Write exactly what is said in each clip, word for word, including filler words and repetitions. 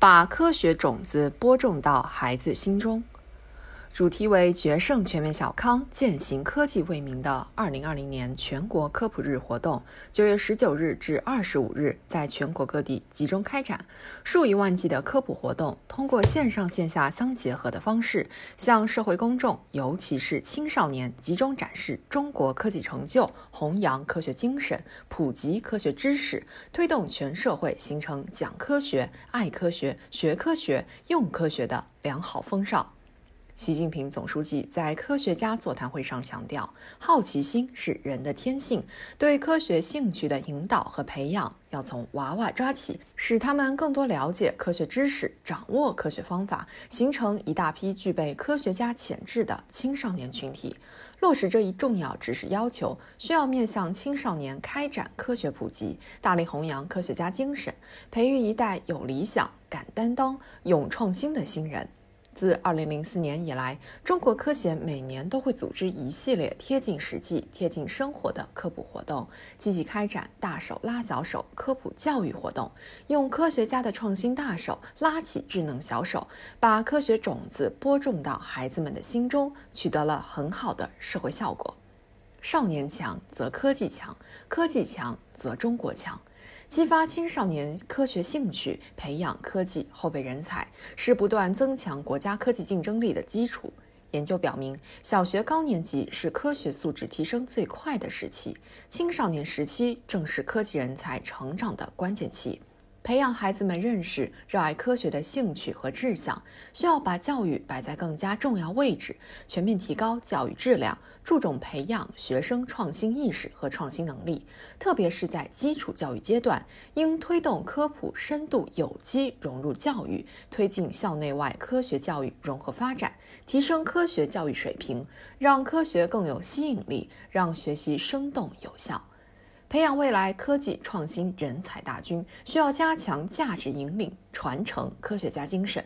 把科学种子播种到孩子心中。主题为决胜全面小康，践行科技为民的二零二零年全国科普日活动九月十九日至二十五日在全国各地集中开展。数以万计的科普活动通过线上线下相结合的方式，向社会公众尤其是青少年集中展示中国科技成就，弘扬科学精神，普及科学知识，推动全社会形成讲科学、爱科学、学科学、用科学的良好风尚。习近平总书记在科学家座谈会上强调，好奇心是人的天性，对科学兴趣的引导和培养要从娃娃抓起，使他们更多了解科学知识，掌握科学方法，形成一大批具备科学家潜质的青少年群体。落实这一重要指示要求，需要面向青少年开展科学普及，大力弘扬科学家精神，培育一代有理想、敢担当、勇创新的新人。自二零零四年以来，中国科协每年都会组织一系列贴近实际、贴近生活的科普活动，积极开展大手拉小手科普教育活动，用科学家的创新大手拉起智能小手，把科学种子播种到孩子们的心中，取得了很好的社会效果。少年强则科技强，科技强则中国强。激发青少年科学兴趣，培养科技后备人才，是不断增强国家科技竞争力的基础。研究表明，小学高年级是科学素质提升最快的时期，青少年时期正是科技人才成长的关键期。培养孩子们认识、热爱科学的兴趣和志向，需要把教育摆在更加重要位置，全面提高教育质量，注重培养学生创新意识和创新能力。特别是在基础教育阶段，应推动科普深度有机融入教育，推进校内外科学教育融合发展，提升科学教育水平，让科学更有吸引力，让学习生动有效。培养未来科技创新人才大军，需要加强价值引领，传承科学家精神。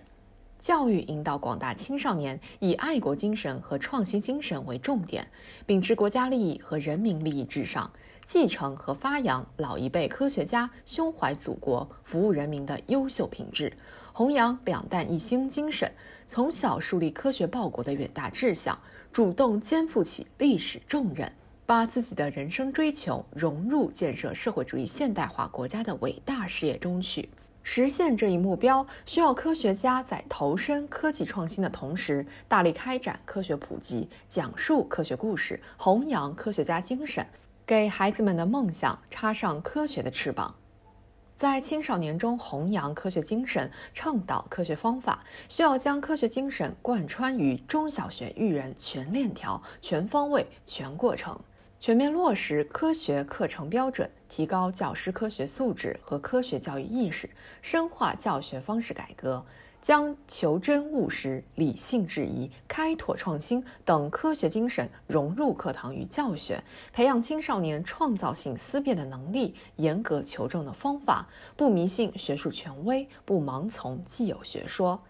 教育引导广大青少年以爱国精神和创新精神为重点，秉持国家利益和人民利益至上，继承和发扬老一辈科学家胸怀祖国、服务人民的优秀品质，弘扬两弹一星精神，从小树立科学报国的远大志向，主动肩负起历史重任，把自己的人生追求融入建设社会主义现代化国家的伟大事业中去。实现这一目标，需要科学家在投身科技创新的同时，大力开展科学普及，讲述科学故事，弘扬科学家精神，给孩子们的梦想插上科学的翅膀。在青少年中弘扬科学精神，倡导科学方法，需要将科学精神贯穿于中小学育人全链条、全方位、全过程，全面落实科学课程标准，提高教师科学素质和科学教育意识，深化教学方式改革，将求真务实、理性质疑、开拓创新等科学精神融入课堂与教学，培养青少年创造性思辨的能力，严格求证的方法，不迷信学术权威，不盲从既有学说。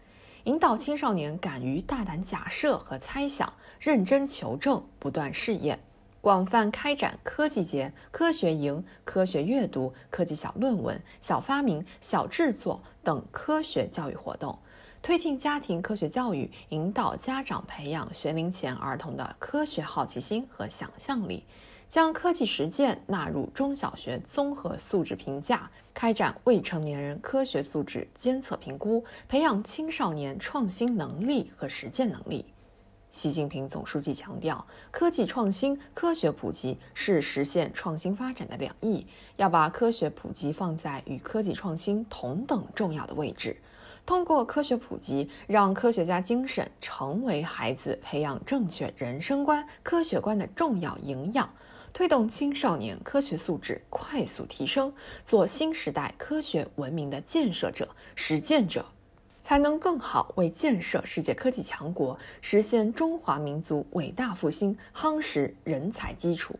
引导青少年敢于大胆假设和猜想，认真求证，不断试验。广泛开展科技节、科学营、科学阅读、科技小论文、小发明、小制作等科学教育活动，推进家庭科学教育，引导家长培养学龄前儿童的科学好奇心和想象力，将科技实践纳入中小学综合素质评价，开展未成年人科学素质监测评估，培养青少年创新能力和实践能力。习近平总书记强调，科技创新、科学普及是实现创新发展的两翼，要把科学普及放在与科技创新同等重要的位置。通过科学普及，让科学家精神成为孩子培养正确人生观、科学观的重要营养，推动青少年科学素质快速提升，做新时代科学文明的建设者、实践者，才能更好为建设世界科技强国，实现中华民族伟大复兴夯实人才基础。